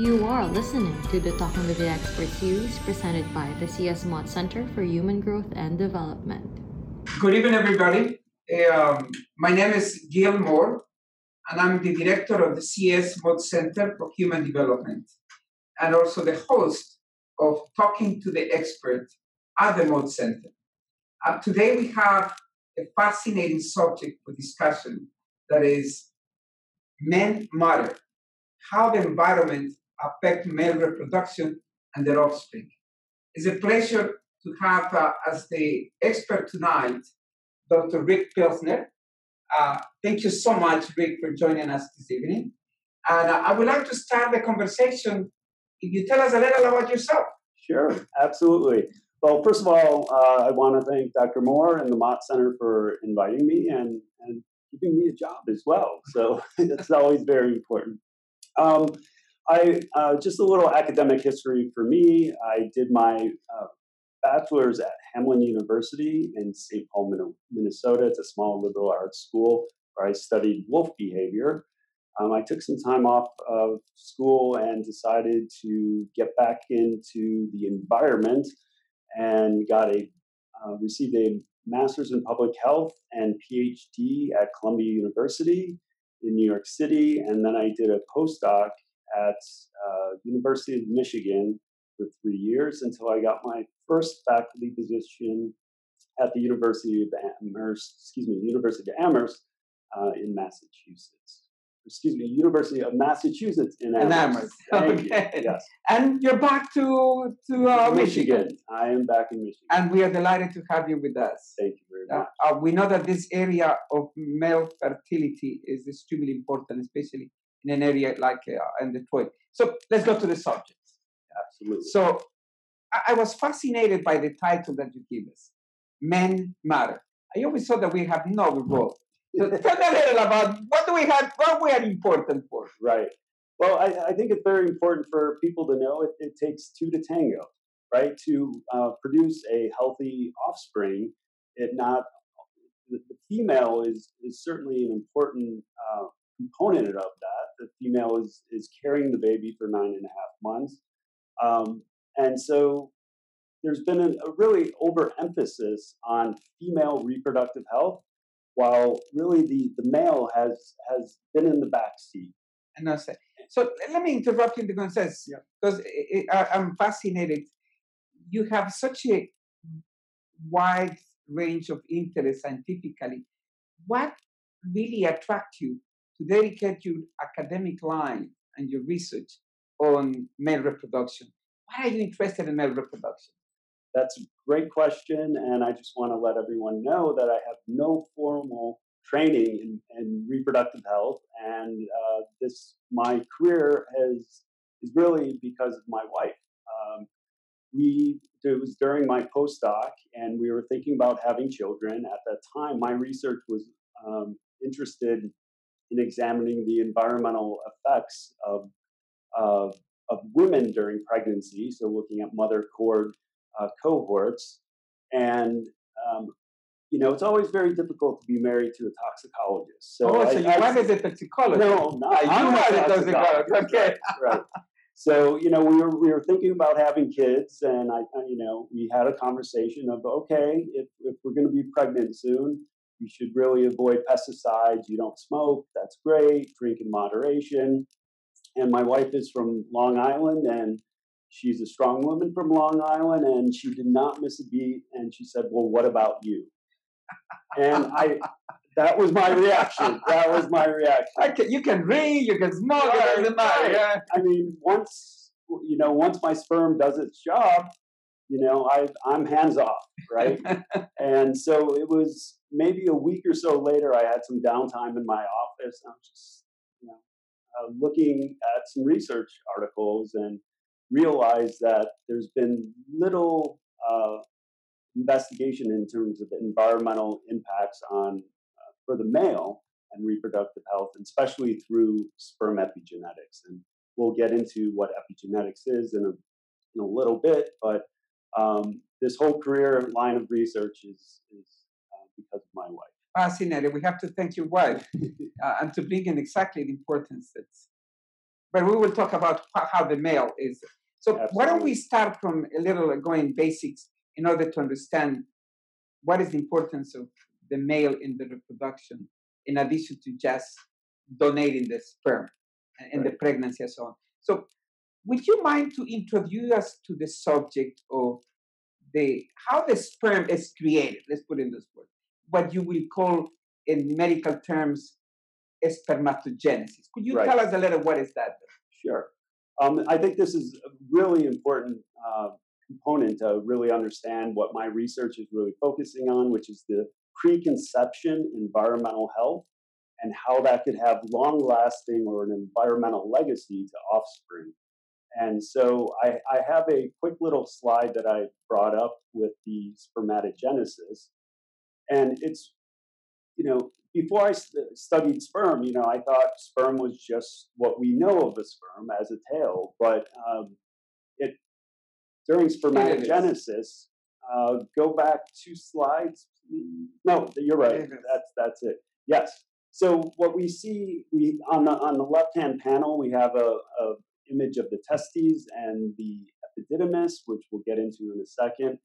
You are listening to the Talking with the Experts series presented by the CS Mott Center for Human Growth and Development. Good evening, everybody. My name is Gil Moore, and I'm the director of the CS Mott Center for Human Development, and also the host of Talking to the Expert at the Mott Center. Today we have a fascinating subject for discussion that is men matter, how the environment affects male reproduction and their offspring. It's a pleasure to have as the expert tonight, Dr. Rick Pilsner. Thank you so much, Rick, for joining us this evening. And I would like to start the conversation if you tell us a little about yourself. Sure, absolutely. Well, first of all, I want to thank Dr. Moore and the Mott Center for inviting me and giving me a job as well. So it's always very important. Just a little academic history for me. I did my bachelor's at Hamline University in St. Paul, Minnesota. It's a small liberal arts school where I studied wolf behavior. I took some time off of school and decided to get back into the environment and received a master's in public health and PhD at Columbia University in New York City. And then I did a postdoc at University of Michigan for 3 years until I got my first faculty position at the University of Amherst in Massachusetts. Excuse me, University of Massachusetts in Amherst. Okay. Yes. And you're back to Michigan. I am back in Michigan. And we are delighted to have you with us. Thank you very much. We know that this area of male fertility is extremely important, especially in an area like in Detroit. So let's go to the subject. Absolutely. So I was fascinated by the title that you give us, Men Matter. I always thought that we have no role. So tell me a little about what we are important for. Right. Well, I think it's very important for people to know it takes two to tango, right? To produce a healthy offspring, the female is certainly an important component of that. The female is carrying the baby for 9.5 months. And so there's been a really overemphasis on female reproductive health, while really the male has been in the backseat. And I say, so let me interrupt you in the consensus, because I'm fascinated. You have such a wide range of interests scientifically. What really attracts you to dedicate your academic line and your research on male reproduction? Why are you interested in male reproduction? That's a great question, and I just want to let everyone know that I have no formal training in reproductive health, and my career is really because of my wife. It was during my postdoc, and we were thinking about having children. At that time, my research was interested in examining the environmental effects of women during pregnancy, so looking at mother cord cohorts. And, it's always very difficult to be married to a toxicologist. So you wanted a toxicologist? No, not. You wanted a toxicologist. Okay. Right. So, we were thinking about having kids, and we had a conversation of, okay, if we're going to be pregnant soon, you should really avoid pesticides. You don't smoke. That's great. Drink in moderation. And my wife is from Long Island, and she's a strong woman from Long Island, and she did not miss a beat. And she said, well, what about you? And that was my reaction. You can read, you can smoke. Right. I mean, once my sperm does its job, I'm hands off, right? And so it was maybe a week or so later, I had some downtime in my office. And I'm just, looking at some research articles and realize that there's been little investigation in terms of the environmental impacts on for the male and reproductive health, and especially through sperm epigenetics. And we'll get into what epigenetics is in a little bit, but this whole career line of research is because of my wife. Fascinating. We have to thank your wife and to bring in exactly the importance that's but we will talk about how the male is. So Absolutely. Why don't we start from a little going basics in order to understand what is the importance of the male in the reproduction, in addition to just donating the sperm and right. the pregnancy and so on. So would you mind to introduce us to the subject of the how the sperm is created? Let's put in this word, what you will call in medical terms spermatogenesis. Could you right. tell us a little what is that? Sure. I think this is a really important component to really understand what my research is really focusing on, which is the preconception environmental health and how that could have long-lasting or an environmental legacy to offspring. And so I have a quick little slide that I brought up with the spermatogenesis. And it's, you know, before I studied sperm, you know, I thought sperm was just what we know of the sperm as a tail. But during spermatogenesis, go back 2 slides. No, you're right. That's it. Yes. So what we see, on the left-hand panel, we have a image of the testes and the epididymis, which we'll get into in a second.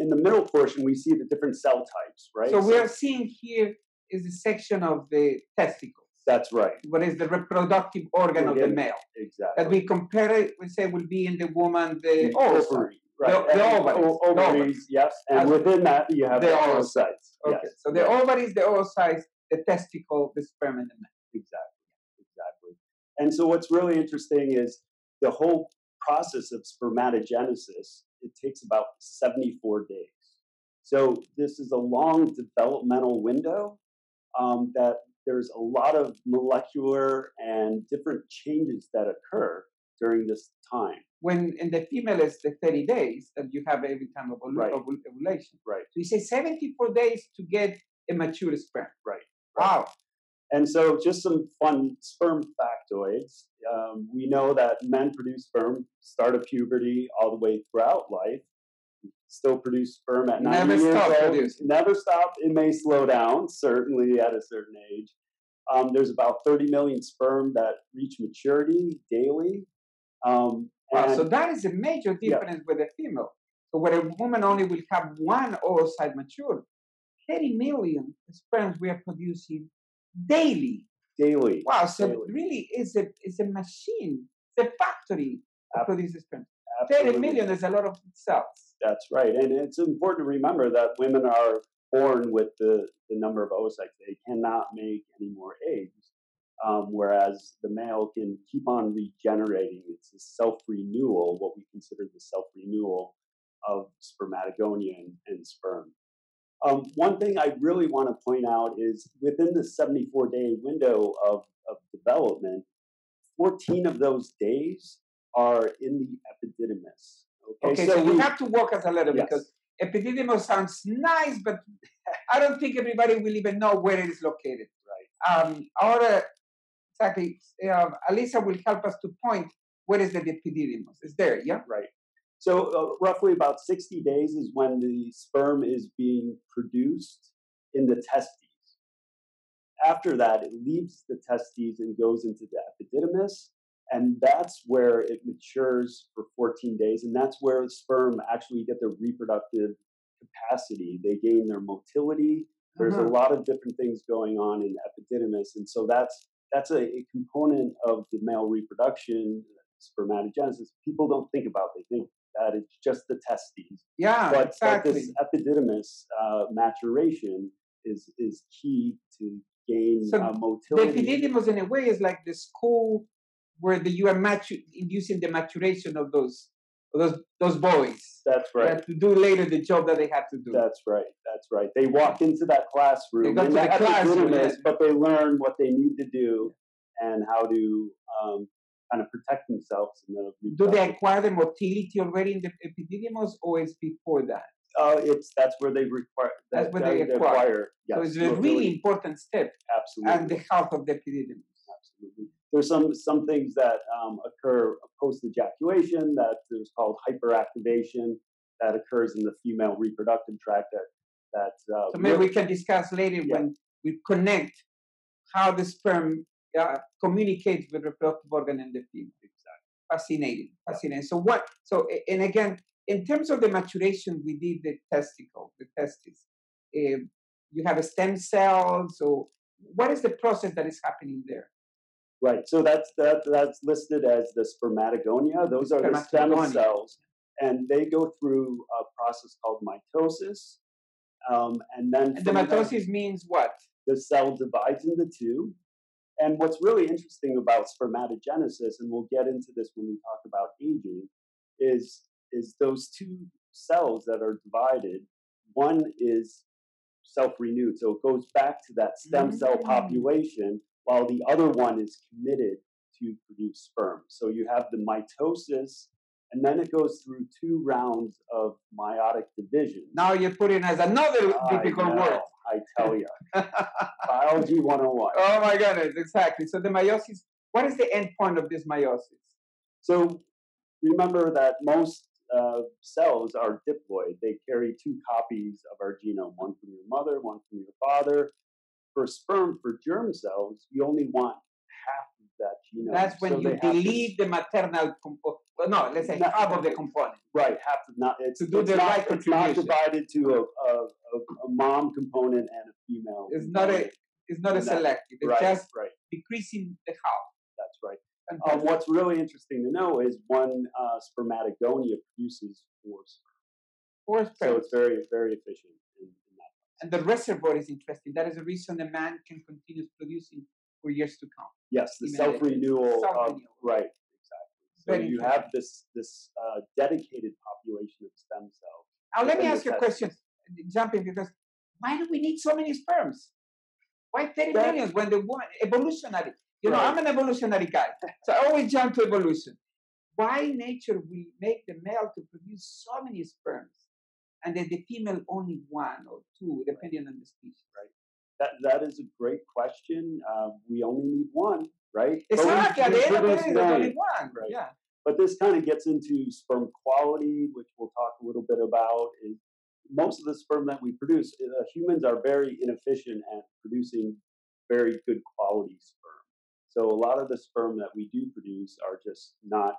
In the middle portion, we see the different cell types, right? So we are seeing here is a section of the testicles. That's right. What is the reproductive organ of the male. Exactly. That we compare it, we say, will be in the woman, the ovary. Right. The ovaries, yes. And within that, you have the oocytes. Okay. Yes. So the ovaries, the oocytes, the testicle, the sperm, and the male. Exactly. And so what's really interesting is the whole process of spermatogenesis, it takes about 74 days. So this is a long developmental window that there's a lot of molecular and different changes that occur during this time. When in the female is the 30 days that you have every time of ovulation. Right. So you say 74 days to get a mature sperm. Right. Wow. And so just some fun sperm factoids. We know that men produce sperm, start of puberty all the way throughout life. Still produce sperm at 90 years old. Never stop. It may slow down, certainly at a certain age. There's about 30 million sperm that reach maturity daily. Wow, so that is a major difference with a female. So where a woman only will have 1 oocyte mature, 30 million sperm we are producing daily. Daily. Wow, so it really is a machine. It's a factory that produces sperm. Absolutely. 30 million is a lot of cells. That's right. And it's important to remember that women are born with the number of oocytes. They cannot make any more eggs, whereas the male can keep on regenerating. It's a self-renewal, what we consider the self-renewal of spermatogonia and sperm. One thing I really want to point out is within the 74-day window of development, 14 of those days are in the epididymis. Okay, so we have to walk us a little because epididymis sounds nice, but I don't think everybody will even know where it is located. Right. Alisa will help us to point where is the epididymis. It's there, yeah? Right. So roughly about 60 days is when the sperm is being produced in the testes. After that, it leaves the testes and goes into the epididymis. And that's where it matures for 14 days. And that's where sperm actually get their reproductive capacity. They gain their motility. There's a lot of different things going on in epididymis. And so that's a component of the male reproduction, spermatogenesis. People don't think about it. They think that it's just the testes. Yeah, but exactly. This epididymis maturation is key to gain motility. The epididymis, in a way, is like the school where you are inducing the maturation of those boys. That's right. They have to do later the job that they have to do. That's right. That's right. They walk into that classroom. They go to the classroom, but they learn what they need to do and how to kind of protect themselves. Do they acquire the motility already in the epididymis, or is before that? That's where they require. That's where they acquire. Yes, so it's a really important step. Absolutely. And the health of the epididymis. Absolutely. There's some things that occur post-ejaculation that is called hyperactivation that occurs in the female reproductive tract. So maybe we can discuss later when we connect how the sperm communicate with reproductive organ in the female. Fascinating, fascinating. So what? So and again, in terms of the maturation, we did the testicle, the testes. You have a stem cell. So what is the process that is happening there? Right. So that's listed as the spermatogonia. Those are the stem cells, and they go through a process called mitosis. And then and the mitosis means what? The cell divides into two. And what's really interesting about spermatogenesis, and we'll get into this when we talk about aging, is those two cells that are divided. One is self-renewed, so it goes back to that stem cell population, while the other one is committed to produce sperm. So you have the mitosis, and then it goes through two rounds of meiotic division. Now you put in as another difficult word. I tell you. Biology 101. Oh my goodness, exactly. So the meiosis, what is the end point of this meiosis? So remember that most cells are diploid. They carry two copies of our genome, one from your mother, one from your father. For sperm, for germ cells, you only want half of that genome. That's when you delete the maternal component. Well, no, let's say half of the component. Right, half of not. It's, to do it's the not, right it's contribution. It's not divided to a mom component and a female. It's not a. It's not a selective. It's just decreasing the half. That's right. What's really interesting to know is one spermatogonia produces four sperm. So it's very, very efficient. And the reservoir is interesting. That is the reason the man can continue producing for years to come. Yes, the self-renewal. Right, exactly. So very you have this dedicated population of stem cells. Now, let me ask you a question. Jumping, because why do we need so many sperms? Why 30 million when the woman evolutionary? You know, I'm an evolutionary guy, so I always jump to evolution. Why nature will make the male to produce so many sperms, and then the female only one or two, depending on the species, right? That is a great question. We only need one, right? Exactly. At the end of the day, there's only one, right? Yeah. But this kind of gets into sperm quality, which we'll talk a little bit about. And most of the sperm that we produce, humans are very inefficient at producing very good quality sperm. So a lot of the sperm that we do produce are just not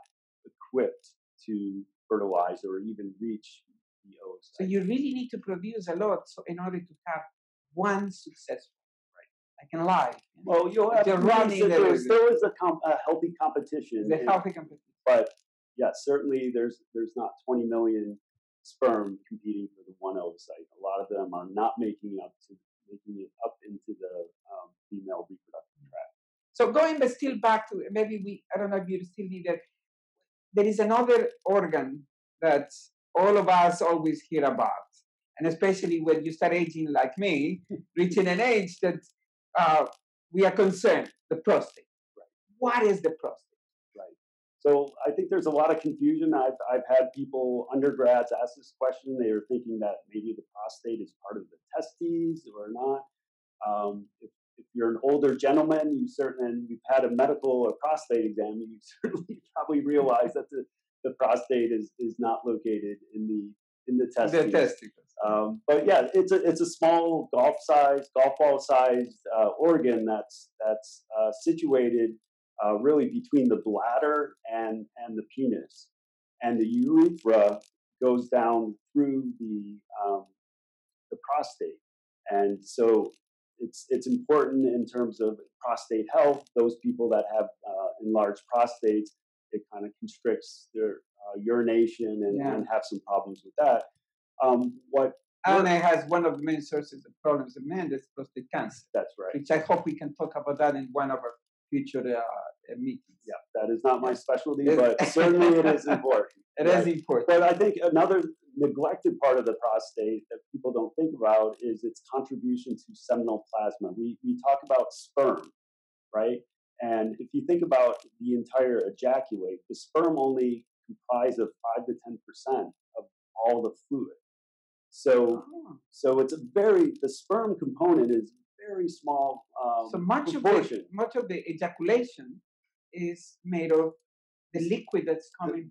equipped to fertilize or even reach the oocyte. So you really need to produce a lot in order to have one successful. Right? I can lie. Well, you'll have to running that there still is a healthy competition. It's a healthy competition. But yeah, certainly there's not 20 million sperm competing for the one oocyte. A lot of them are not making it up into the female reproductive tract. So going but still back to maybe I don't know if you still need that. There is another organ that all of us always hear about, and especially when you start aging like me, reaching an age that we are concerned, the prostate. Right. What is the prostate? Right. So I think there's a lot of confusion. I've had people, undergrads, ask this question. They are thinking that maybe the prostate is part of the testes or not. If you're an older gentleman, you've had a medical or prostate exam, you certainly probably realize that the prostate is not located in the testicles. But yeah, it's a small golf ball sized organ that's situated really between the bladder and the penis, and the urethra goes down through the prostate, and so. It's important in terms of prostate health. Those people that have enlarged prostates, it kind of constricts their urination and have some problems with that. It has one of the main sources of problems in men, that's prostate cancer. That's right. Which I hope we can talk about that in one of our future meetings. Yeah, that is not my specialty, but certainly it is important. It is important. But I think another neglected part of the prostate that people don't think about is its contribution to seminal plasma. We talk about sperm, right? And if you think about the entire ejaculate, the sperm only comprises of 5 to 10% of all the fluid. So the sperm component is very small. So much of the ejaculation is made of the liquid that's coming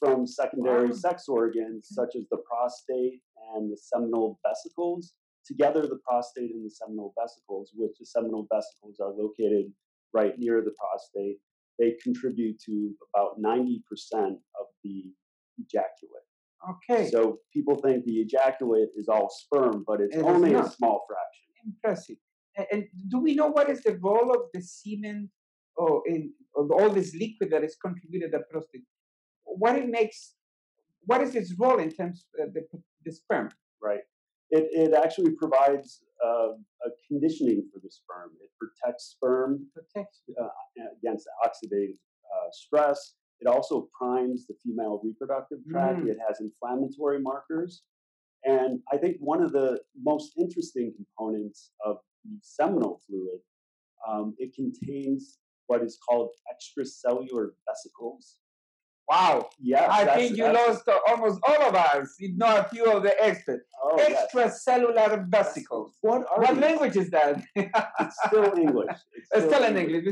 from secondary sex organs, such as the prostate and the seminal vesicles. Together, the prostate and the seminal vesicles, which the seminal vesicles are located right near the prostate, they contribute to about 90% of the ejaculate. Okay. So people think the ejaculate is all sperm, but it's only a small fraction. Impressive. And do we know what is the role of the semen or in all this liquid that is contributed to the prostate? What it makes? What is its role in terms of the sperm? Right. It actually provides a conditioning for the sperm. It protects sperm against oxidative stress. It also primes the female reproductive tract. It has inflammatory markers. And I think one of the most interesting components of the seminal fluid, it contains what is called extracellular vesicles. Wow. Yes, I think you lost almost all of us, if not a few of the experts. Oh, extracellular vesicles. What language is that? It's still English. It's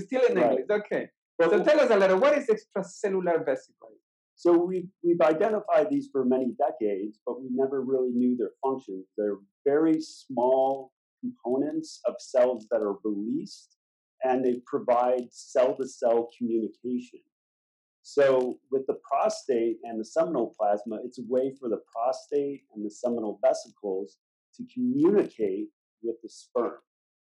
still in English. Okay. So tell us a little, what is extracellular vesicle? So we've identified these for many decades, but we never really knew their functions. They're very small components of cells that are released, and they provide cell-to-cell communication. So with the prostate and the seminal plasma, it's a way for the prostate and the seminal vesicles to communicate with the sperm.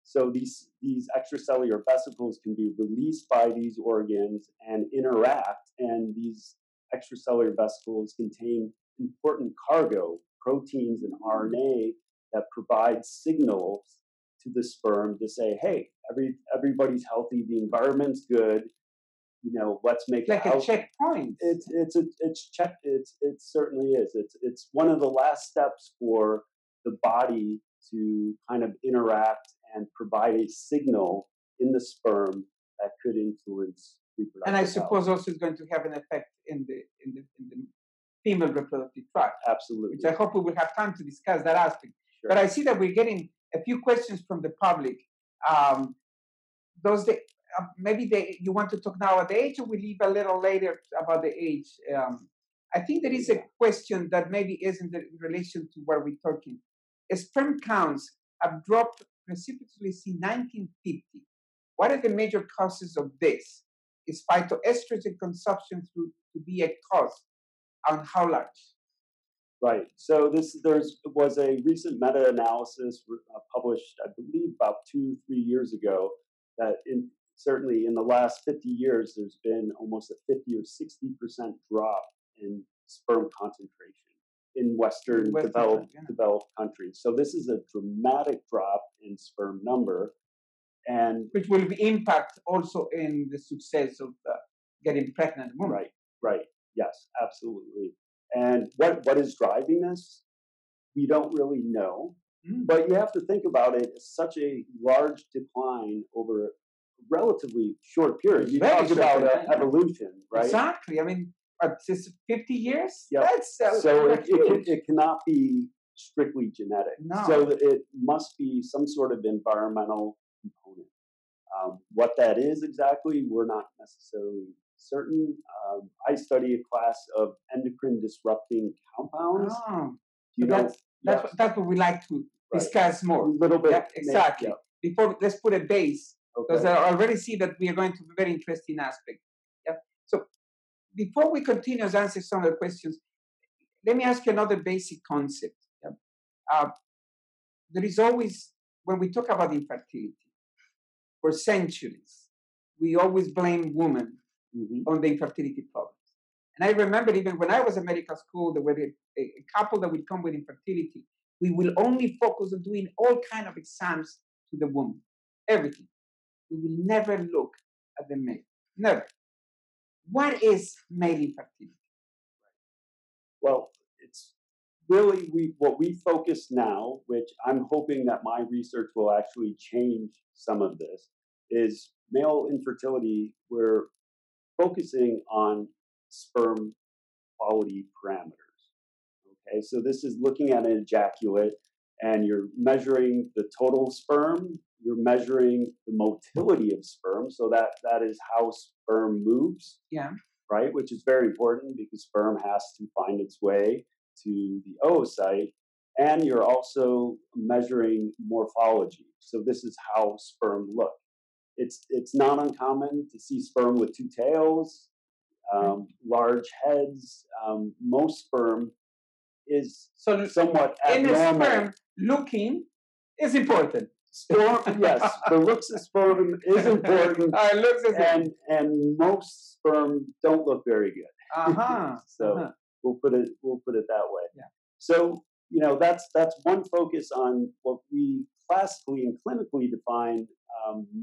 So these extracellular vesicles can be released by these organs and interact, and these extracellular vesicles contain important cargo, proteins and RNA that provide signals to the sperm to say, hey, everybody's healthy, the environment's good, you know, let's make it healthy. Like a checkpoint. It certainly is. It's one of the last steps for the body to kind of interact and provide a signal in the sperm that could influence reproduction. And I suppose also it's going to have an effect in the female reproductive tract. Absolutely. Which I hope we will have time to discuss that aspect. Sure. But I see that we're getting a few questions from the public. You want to talk now about the age, or we leave a little later about the age. I think there is a question that maybe isn't in relation to what we're talking. Sperm counts have dropped precipitously since 1950. What are the major causes of this? Is phytoestrogen consumption to be a cause, and how large? Right. So there was a recent meta-analysis published, I believe, about 2-3 years ago, that certainly in the last 50 years, there's been almost a 50 or 60% drop in sperm concentration in Western developed countries. So this is a dramatic drop in sperm number, and which will impact also in the success of getting pregnant women. Right. Yes, absolutely. And what is driving this? We don't really know, but you have to think about it as such a large decline over a relatively short period. You talk about evolution, right? Exactly. I mean, 50 years? Yep. So it cannot be strictly genetic. No. So it must be some sort of environmental component. What that is exactly, we're not necessarily certain. I study a class of endocrine disrupting compounds. Oh. That's what we like to discuss more. A little bit. Yeah, exactly. Yeah. Let's put a base, because I already see that we are going to be very interesting aspect. Yeah. So before we continue to answer some of the questions, let me ask you another basic concept. There is always, when we talk about infertility, for centuries, we always blame women on the infertility problems. And I remember even when I was in medical school, there were a couple that would come with infertility. We will only focus on doing all kinds of exams to the woman, everything. We will never look at the male, never. What is male infertility? Well, it's really what we focus now, which I'm hoping that my research will actually change some of this, is male infertility. We're focusing on sperm quality parameters. Okay, so this is looking at an ejaculate, and you're measuring the total sperm, you're measuring the motility of sperm, so that is how sperm moves, right? Which is very important because sperm has to find its way to the oocyte, and you're also measuring morphology. So this is how sperm look. It's not uncommon to see sperm with two tails, large heads. Most sperm is somewhat abnormal. Sperm looking is important. Sperm, yes, the looks of sperm is important. And most sperm don't look very good. We'll put it that way. Yeah. So that's one focus on what we classically and clinically define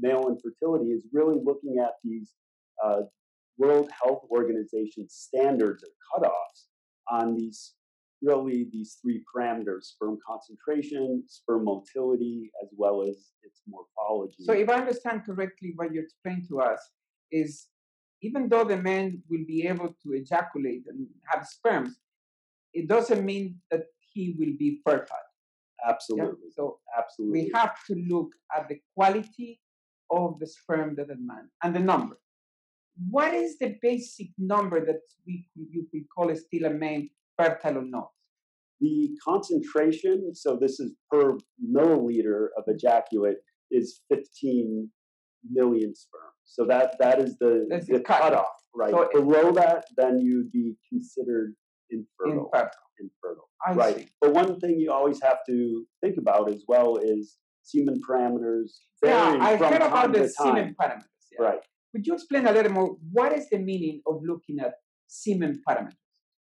male infertility is really looking at these World Health Organization standards or cutoffs on these three parameters: sperm concentration, sperm motility, as well as its morphology. So if I understand correctly what you explained to us is even though the man will be able to ejaculate and have sperms, it doesn't mean that he will be fertile. Absolutely. Yeah? So absolutely, we have to look at the quality of the sperm that a man and the number. What is the basic number that you could call still a man fertile or not? The concentration, so this is per milliliter of ejaculate, is 15 million sperm. So that is the cutoff, right? So below that, then you'd be considered infertile. Right. See. But one thing you always have to think about as well is semen parameters. Yeah, I heard about the semen parameters. Yeah. Right. Would you explain a little more? What is the meaning of looking at semen parameters?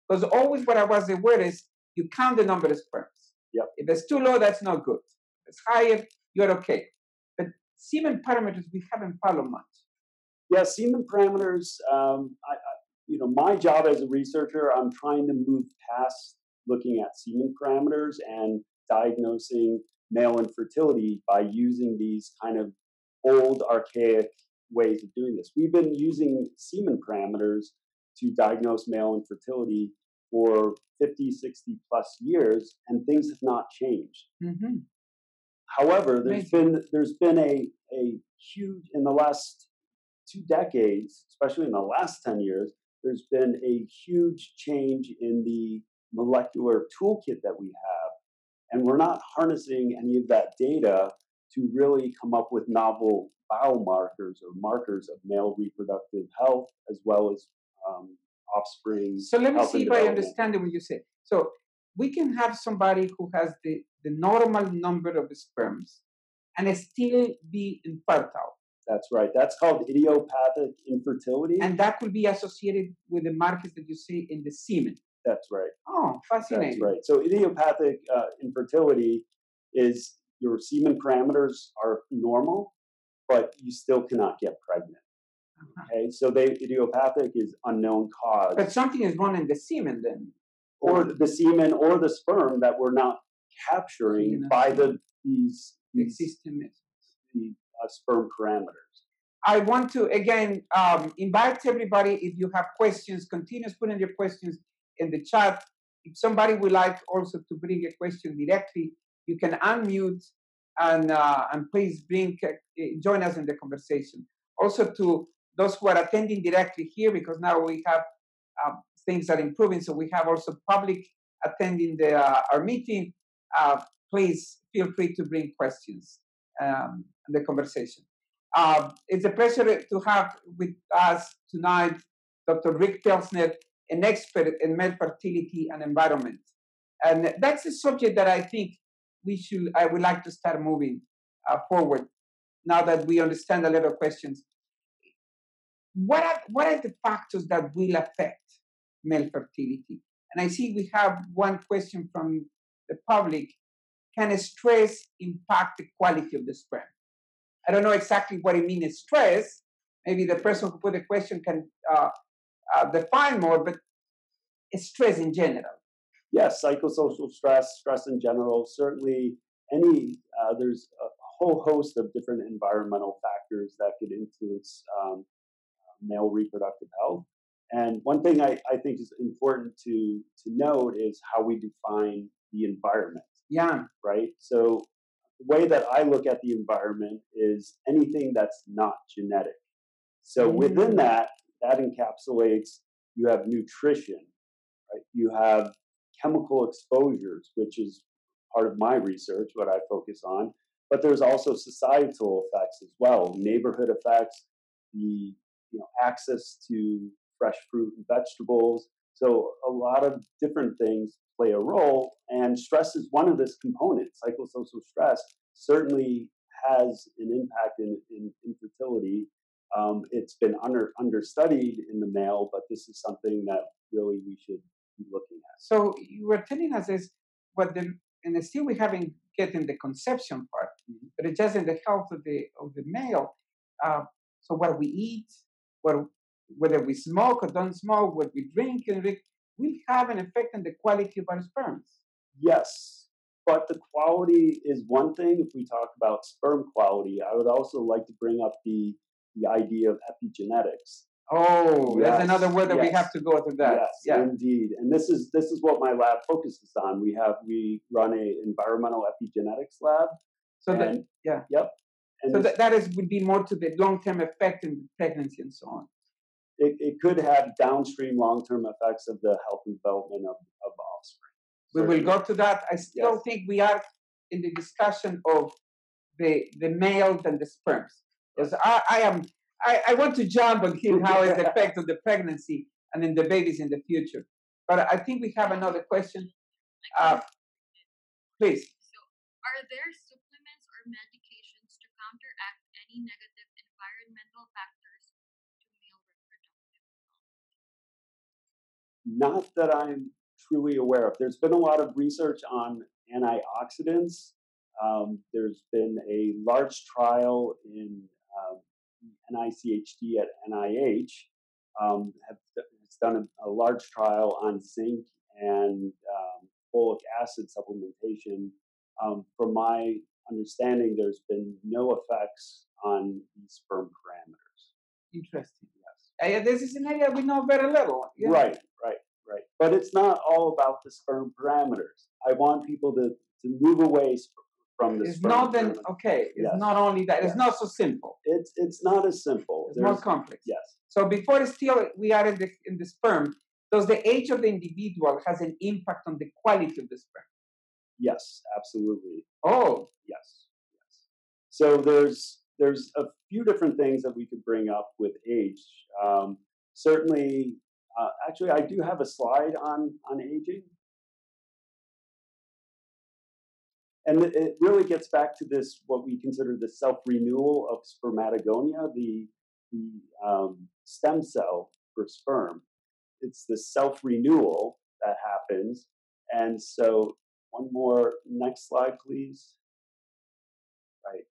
Because always what I was aware is you count the number of sperms. Yep. If it's too low, that's not good. If it's higher, you're okay. But semen parameters, we haven't followed much. Yeah, semen parameters. My job as a researcher, I'm trying to move past looking at semen parameters and diagnosing male infertility by using these kind of old, archaic ways of doing this. We've been using semen parameters to diagnose male infertility for 50, 60 plus years, and things have not changed. Mm-hmm. However, there's been a huge, in the last 2 decades, especially in the last 10 years, there's been a huge change in the molecular toolkit that we have, and we're not harnessing any of that data to really come up with novel biomarkers or markers of male reproductive health as well as offspring. So let me see if I understand what you say. So we can have somebody who has the normal number of sperms and still be infertile. That's right. That's called idiopathic infertility. And that could be associated with the markers that you see in the semen. That's right. Oh, fascinating. That's right. So idiopathic infertility is your semen parameters are normal, but you still cannot get pregnant. Uh-huh. Okay, so idiopathic is unknown cause. But something is wrong in the semen then. Or the semen or the sperm that we're not capturing by these sperm parameters. I want to, again, invite everybody, if you have questions, continue putting your questions in the chat. If somebody would like also to bring a question directly, you can unmute and please join us in the conversation. Also to those who are attending directly here, because now we have things are improving, so we have also public attending our meeting. Please feel free to bring questions in the conversation. It's a pleasure to have with us tonight Dr. Rick Pilsner, an expert in male fertility and environment. And that's a subject that I think I would like to start moving forward now that we understand a lot of questions. What are the factors that will affect male fertility? And I see we have one question from the public. Can stress impact the quality of the sperm? I don't know exactly what it means, stress. Maybe the person who put the question can define more, but stress in general. Yes, psychosocial stress, stress in general, certainly there's a whole host of different environmental factors that could influence male reproductive health. And one thing I think is important to note is how we define the environment. Yeah. Right? So the way that I look at the environment is anything that's not genetic. So within that encapsulates, you have nutrition, right? You have chemical exposures, which is part of my research, what I focus on. But there's also societal effects as well, neighborhood effects, the access to fresh fruit and vegetables. So a lot of different things play a role, and stress is one of this component. Psychosocial stress certainly has an impact in infertility. It's been understudied in the male, but this is something that really we should be looking at. So you were telling us this, and still we haven't gotten the conception part, but it's just in the health of the male. So what we eat, whether we smoke or don't smoke, what we drink and drink, will have an effect on the quality of our sperms. Yes, but the quality is one thing. If we talk about sperm quality, I would also like to bring up the idea of epigenetics. Oh, yes. That's another word that yes. We have to go to that. Yes, yeah. Indeed. And this is what my lab focuses on. We run an environmental epigenetics lab. So that, yeah. Yep. And so would be more to the long-term effect in pregnancy and so on. It could have downstream long-term effects of the health and development of offspring. Certainly. We will go to that. I still yes. think we are in the discussion of the males and the sperms. Because I want to jump on him, how is the effect of the pregnancy and then the babies in the future. But I think we have another question. Please. So are there supplements or medications to counteract any negative environmental factors to male reproductive health? Not that I'm truly aware of. There's been a lot of research on antioxidants. There's been a large trial in NICHD at NIH has done a large trial on zinc and folic acid supplementation. From my understanding, there's been no effects on these sperm parameters. Interesting. Yes. This is an area we know very little. Yeah. Right. But it's not all about the sperm parameters. I want people to move away from the sperm. It's not only that. Yes. It's not so simple. It's not as simple. It's more complex. Yes. So before still we are in the sperm, does the age of the individual has an impact on the quality of the sperm? Yes, absolutely. Oh. Yes. So there's a few different things that we could bring up with age. Certainly, actually, I do have a slide on aging. And it really gets back to this, what we consider the self-renewal of spermatogonia, the stem cell for sperm. It's the self-renewal that happens. And so one more, next slide, please. Right.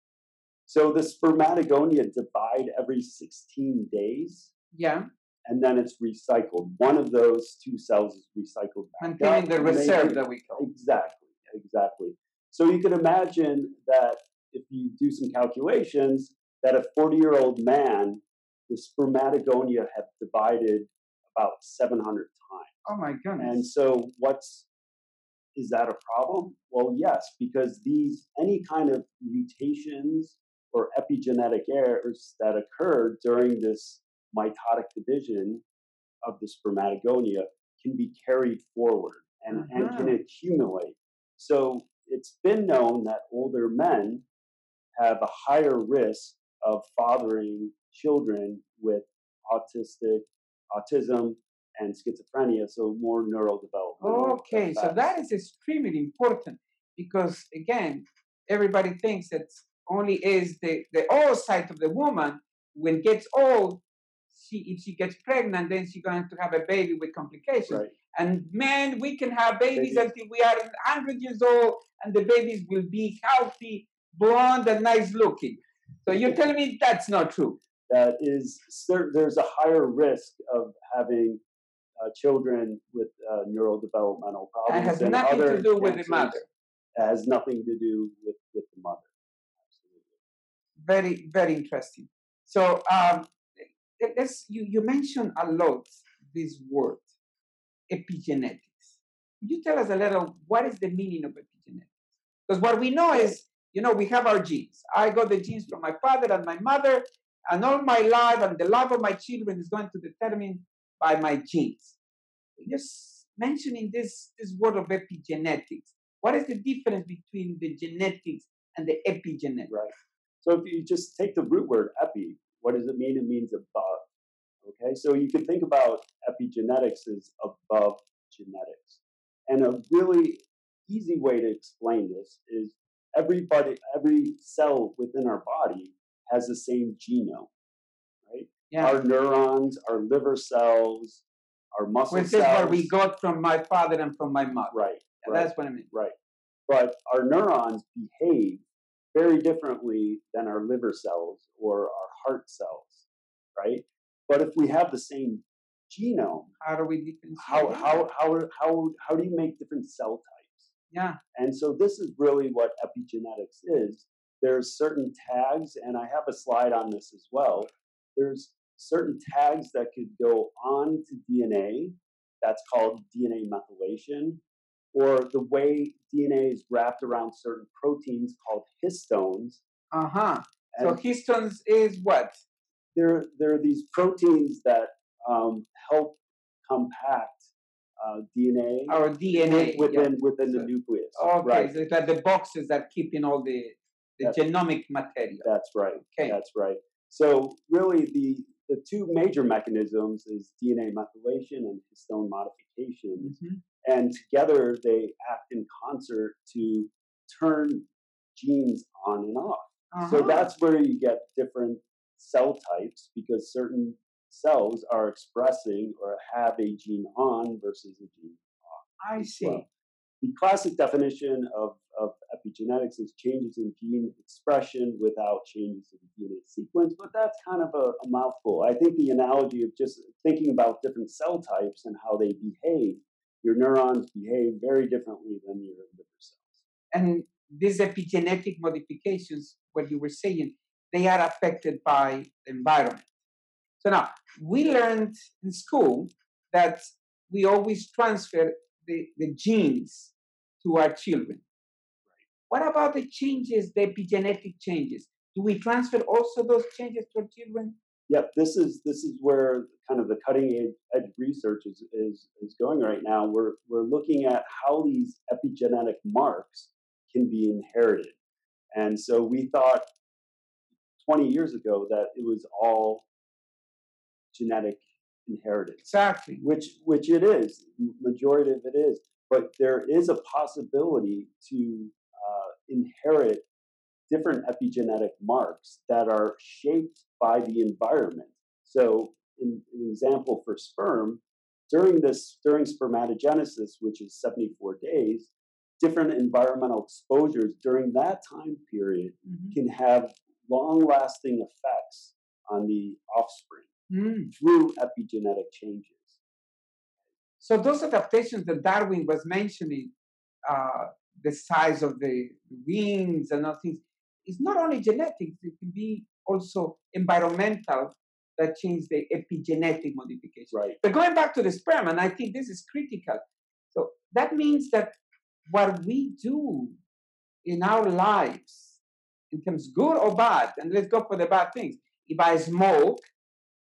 So the spermatogonia divide every 16 days. Yeah. And then it's recycled. One of those two cells is recycled back. Containing the reserve that we call. Exactly. So you can imagine that if you do some calculations, that a 40-year-old man, the spermatogonia have divided about 700 times. Oh my goodness. And so is that a problem? Well, yes, because any kind of mutations or epigenetic errors that occur during this mitotic division of the spermatogonia can be carried forward and can accumulate. So it's been known that older men have a higher risk of fathering children with autism and schizophrenia, so more neurodevelopmental. Okay, so that is extremely important because, again, everybody thinks that only is the old side of the woman. When it gets old, if she gets pregnant, then she's going to have a baby with complications. Right. And men, we can have babies until we are 100 years old, and the babies will be healthy, blonde, and nice-looking. So you're telling me that's not true? That is, there's a higher risk of having children with neurodevelopmental problems. It has nothing to do with the mother. It has nothing to do with the mother. Absolutely. Very, very interesting. So you mentioned a lot this word. Epigenetics. Could you tell us a little, what is the meaning of epigenetics? Because what we know is, we have our genes. I got the genes from my father and my mother, and all my life and the life of my children is going to be determined by my genes. Just mentioning this word of epigenetics, what is the difference between the genetics and the epigenetic. Right. So if you just take the root word epi, what does it mean? It means above. Okay, so you can think about epigenetics as above genetics. And a really easy way to explain this is every cell within our body has the same genome, right? Yeah. Our neurons, our liver cells, our muscle cells. Which is what we got from my father and from my mother. Right. Right. That's what I mean. Right. But our neurons behave very differently than our liver cells or our heart cells, right? But if we have the same genome, how do we differentiate? How do you make different cell types? Yeah. And so this is really what epigenetics is. There's certain tags, and I have a slide on this as well. There's certain tags that could go on to DNA. That's called DNA methylation, or the way DNA is wrapped around certain proteins called histones. Uh-huh. So histones is what? There are these proteins that help compact DNA. Our DNA within the nucleus. Okay, right. So it's like the boxes that keep in all the genomic material. That's right. Okay. That's right. So really, the two major mechanisms is DNA methylation and histone modification, mm-hmm. and together they act in concert to turn genes on and off. Uh-huh. So that's where you get different cell types, because certain cells are expressing or have a gene on versus a gene off. I see. Well, the classic definition of epigenetics is changes in gene expression without changes in DNA sequence, but that's kind of a mouthful. I think the analogy of just thinking about different cell types and how they behave, your neurons behave very differently than your liver cells. And these epigenetic modifications, what you were saying, they are affected by the environment. So now, we learned in school that we always transfer the genes to our children. What about the changes, the epigenetic changes? Do we transfer also those changes to our children? Yep, this is where kind of the cutting edge research is going right now. We're looking at how these epigenetic marks can be inherited. And so we thought 20 years ago that it was all genetic inheritance. Exactly. Which it is. Majority of it is. But there is a possibility to inherit different epigenetic marks that are shaped by the environment. So an example for sperm, during spermatogenesis, which is 74 days, different environmental exposures during that time period mm-hmm. can have long-lasting effects on the offspring through epigenetic changes. So those adaptations that Darwin was mentioning, the size of the wings and other things, it's not only genetic, it can be also environmental that change the epigenetic modification. Right. But going back to the sperm, and I think this is critical, so that means that what we do in our lives, in terms of good or bad, and let's go for the bad things. If I smoke,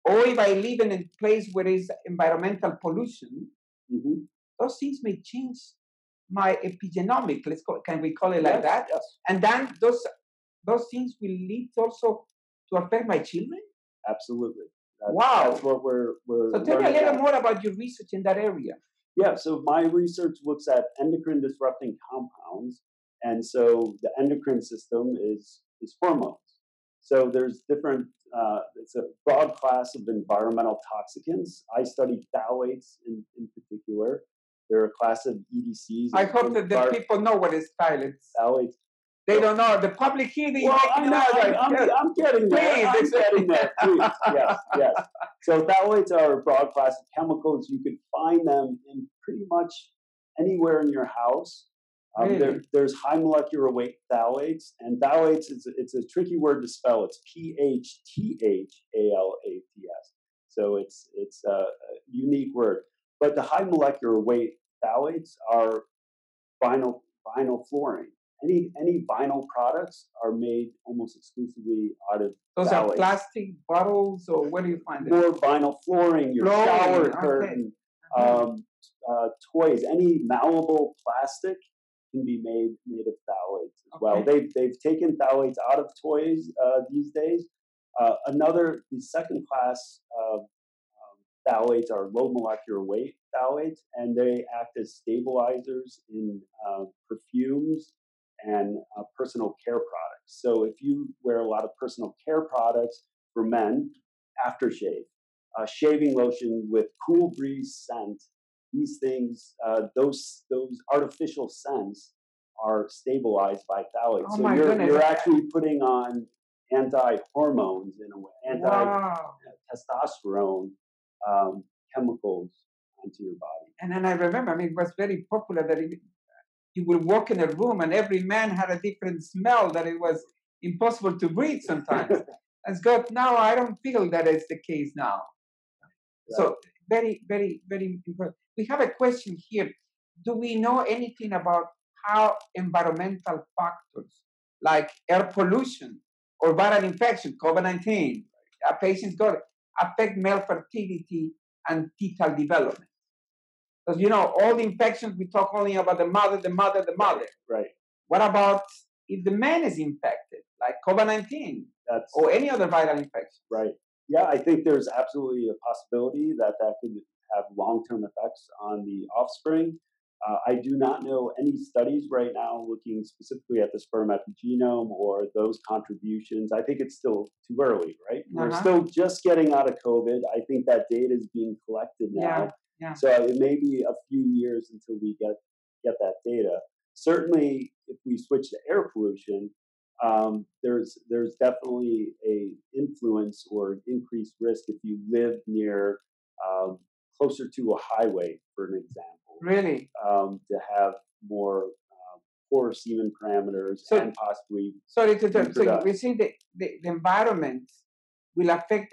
or if I live in a place where there is environmental pollution, mm-hmm. those things may change my epigenomic. Let's call, can we call it like that? Yes. And then those things will lead also to affect my children. Absolutely. That's what we're so tell me a little more about your research in that area. Yeah. So my research looks at endocrine disrupting compounds. And so the endocrine system is hormones. So there's different, it's a broad class of environmental toxicants. I studied phthalates in particular. They're a class of EDCs. I hope that the people know what is phthalates. Phthalates. They don't know. The public here, they I'm getting there. I'm getting there. Please. Yes, yes. So phthalates are a broad class of chemicals. You can find them in pretty much anywhere in your house. Really? There's high molecular weight phthalates, and phthalates it's a tricky word to spell. It's phthalates, so it's a unique word. But the high molecular weight phthalates are vinyl flooring. Any vinyl products are made almost exclusively out of those phthalates. Are plastic bottles, or where do you find them? More vinyl flooring, your shower curtain, toys, any malleable plastic can be made of phthalates as well. They've taken phthalates out of toys these days. The second class of phthalates are low molecular weight phthalates, and they act as stabilizers in perfumes and personal care products. So if you wear a lot of personal care products for men, aftershave, shaving lotion with cool breeze scent, these things, those artificial scents are stabilized by phthalates. Oh, so you're actually putting on anti-hormones in a way, anti-testosterone chemicals onto your body. And then I remember, I mean, it was very popular that you would walk in a room and every man had a different smell that it was impossible to breathe sometimes. As God, now I don't feel that is the case now. Right. So very, very, very important. We have a question here. Do we know anything about how environmental factors like air pollution or viral infection, COVID-19, our patients got it, affect male fertility and fetal development? Because, you know, all the infections, we talk only about the mother. Right. What about if the man is infected, like COVID-19 or any other viral infection? Right. Yeah, I think there's absolutely a possibility that that could have long-term effects on the offspring. I do not know any studies right now looking specifically at the sperm epigenome or those contributions. I think it's still too early, right? We're still just getting out of COVID. I think that data is being collected now. Yeah. So it may be a few years until we get that data. Certainly, if we switch to air pollution, there's definitely a influence or increased risk if you live near closer to a highway, for an example. Really? To have more poor semen parameters and possibly. Sorry to interrupt. So we see the environment will affect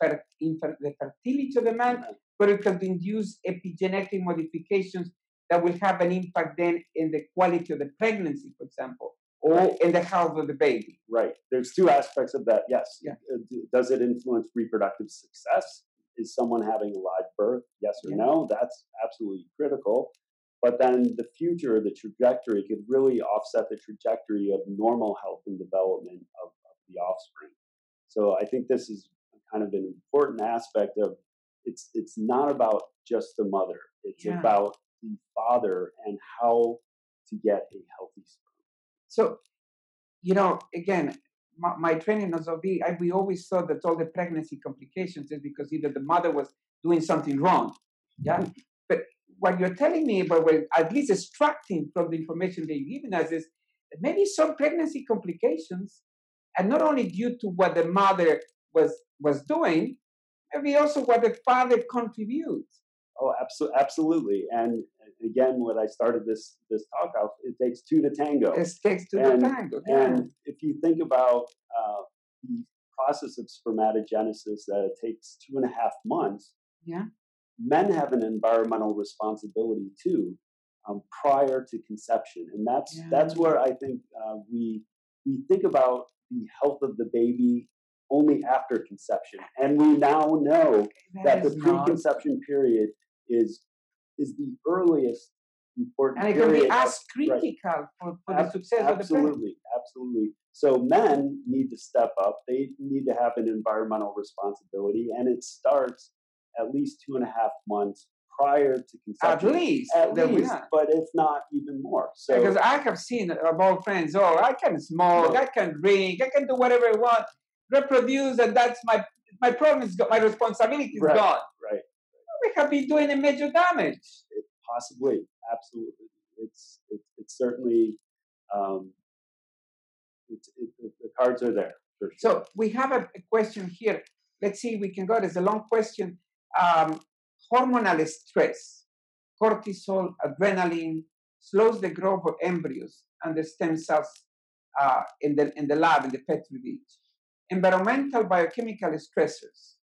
the fertility of the man, but it can induce epigenetic modifications that will have an impact then in the quality of the pregnancy, for example, or in the health of the baby. Right. There's two aspects of that. Yes. Yeah. Does it influence reproductive success? Is someone having a live birth? Yes or no? That's absolutely critical. But then the future, the trajectory could really offset the trajectory of normal health and development of the offspring. So I think this is kind of an important aspect of it's not about just the mother. It's about the father and how to get a healthy sperm. So, you know, again, my training as OB, we always thought that all the pregnancy complications is because either the mother was doing something wrong. Yeah. But what you're telling me, but we're at least extracting from the information they've given us, is that maybe some pregnancy complications are not only due to what the mother was doing, maybe also what the father contributes. Oh, absolutely. And again, what I started this talk out, it takes two to tango. It takes two to tango. And if you think about the process of spermatogenesis, that it takes 2.5 months, men have an environmental responsibility too prior to conception. And that's where I think we think about the health of the baby only after conception. And we now know that the preconception period is the earliest important period. And it can be as critical for the success of the pregnancy. Absolutely, absolutely. So men need to step up. They need to have an environmental responsibility, and it starts at least 2.5 months prior to conception. At least, but if not, even more. So because I have seen about friends, I can smoke, I can drink, I can do whatever I want, reproduce, and that's my problem is my responsibility is gone. Right. We have been doing a major damage. Possibly, absolutely. It's certainly the cards are there. For sure. So we have a question here. Let's see if we can go. It's a long question. Hormonal stress, cortisol, adrenaline slows the growth of embryos and the stem cells in the lab in the petri dish. Environmental biochemical stressors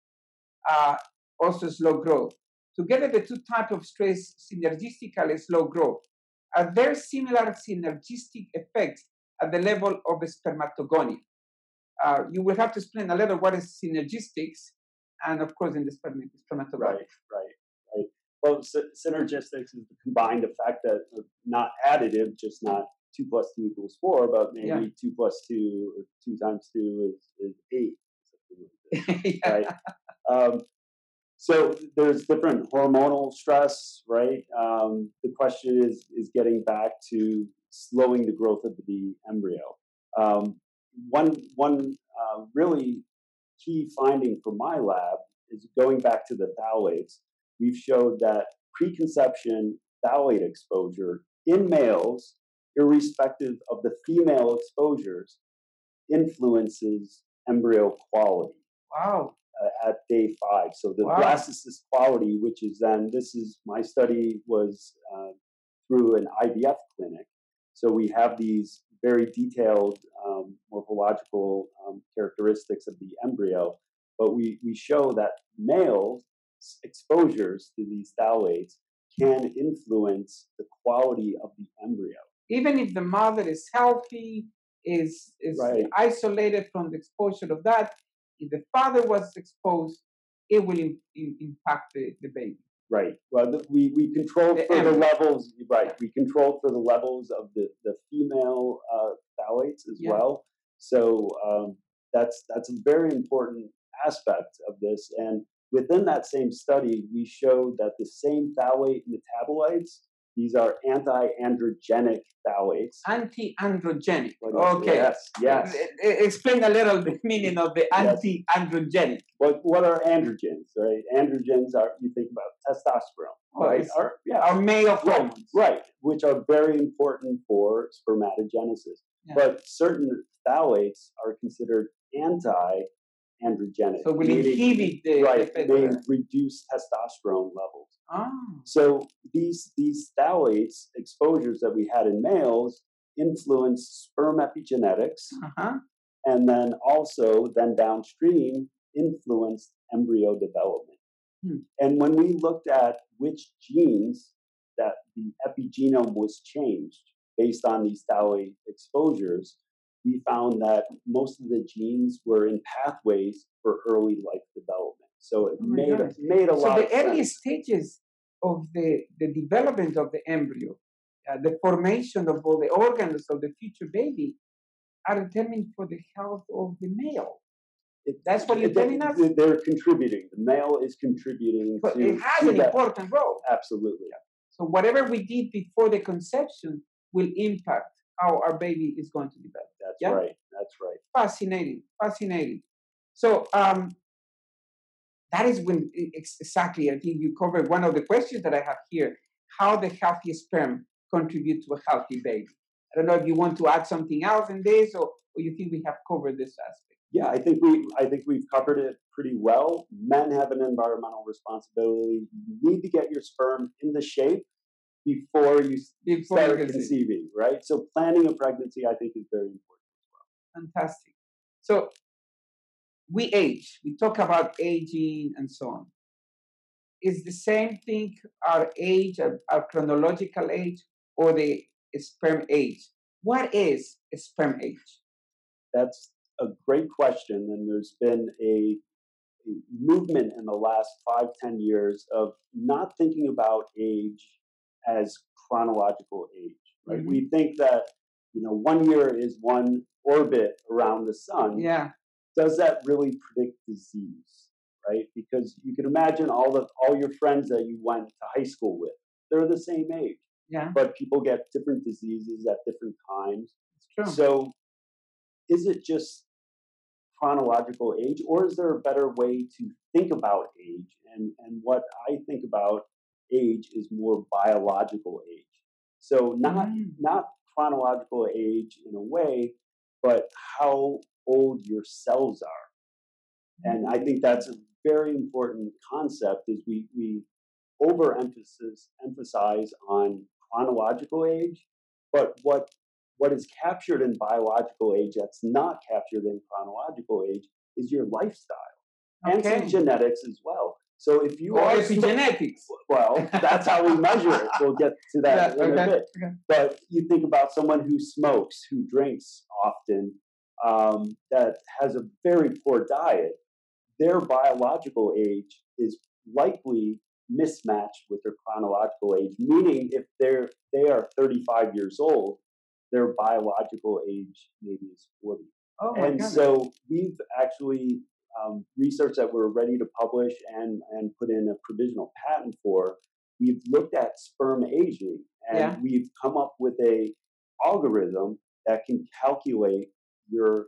also slow growth. Together, the two types of stress synergistically slow growth. Are there similar synergistic effects at the level of spermatogonia? You will have to explain a little what is synergistics and, of course, in the spermatogonia. Right. Well, synergistics is the combined effect of not additive, just not 2 + 2 = 4, but maybe 2 + 2 or 2 times 2 is 8. Something like that, right? So there's different hormonal stress, right? The question is getting back to slowing the growth of the embryo. One really key finding from my lab is going back to the phthalates. We've showed that preconception phthalate exposure in males, irrespective of the female exposures, influences embryo quality. Wow. At day 5. So the blastocyst quality, which is then, this is, my study was through an IVF clinic. So we have these very detailed morphological characteristics of the embryo, but we show that male exposures to these phthalates can influence the quality of the embryo. Even if the mother is healthy, is isolated from the exposure of that, if the father was exposed, it will impact the baby. Right. Well, we controlled for the levels. Right. We controlled for the levels of the female phthalates as well. So that's a very important aspect of this. And within that same study, we showed that the same phthalate metabolites. These are anti-androgenic phthalates. Anti-androgenic. Okay. Yes. Yes. Explain a little the meaning of the anti-androgenic. What are androgens? Right. Androgens are, you think about testosterone. Right. Oh, our male hormones. Right. Which are very important for spermatogenesis. Yeah. But certain phthalates are considered anti-androgenic. So will inhibit the they reduce testosterone levels. Oh. So these phthalates exposures that we had in males influence sperm epigenetics, and then also downstream influenced embryo development. And when we looked at which genes that the epigenome was changed based on these phthalate exposures, we found that most of the genes were in pathways for early life development. So it made a lot of sense. So the early stages of the development of the embryo, the formation of all the organs of the future baby are determined for the health of the male. That's what you're telling us? They're contributing. The male is contributing. But it has an important role. Absolutely. So whatever we did before the conception will impact how our baby is going to develop. That's right. That's right. Fascinating. Fascinating. So that is when exactly, I think you covered one of the questions that I have here, how the healthy sperm contribute to a healthy baby. I don't know if you want to add something else in this, or you think we have covered this aspect. Yeah, I think we've covered it pretty well. Men have an environmental responsibility. You need to get your sperm in the shape before start conceiving, right? So planning a pregnancy, I think, is very important as well. Fantastic. So we age. We talk about aging and so on. Is the same thing our age, our chronological age, or the sperm age? What is a sperm age? That's a great question, and there's been a movement in the last 5-10 years of not thinking about age as chronological age. Right? We think that 1 year is one orbit around the sun. Yeah. Does that really predict disease, right? Because you can imagine all your friends that you went to high school with, they're the same age. Yeah. But people get different diseases at different times. It's true. So is it just chronological age, or is there a better way to think about age? And what I think about age is more biological age. So not chronological age in a way, but how old your cells are. And I think that's a very important concept, is we emphasize on chronological age, but what is captured in biological age that's not captured in chronological age is your lifestyle and some genetics as well. So if you are epigenetics, well, that's how we measure it. We'll get to that in a bit. Okay. But you think about someone who smokes, who drinks often, that has a very poor diet, their biological age is likely mismatched with their chronological age, meaning if they are 35 years old, their biological age maybe is 40. Oh, and so we've actually research that we're ready to publish and put in a provisional patent for. We've looked at sperm aging, and we've come up with an algorithm that can calculate your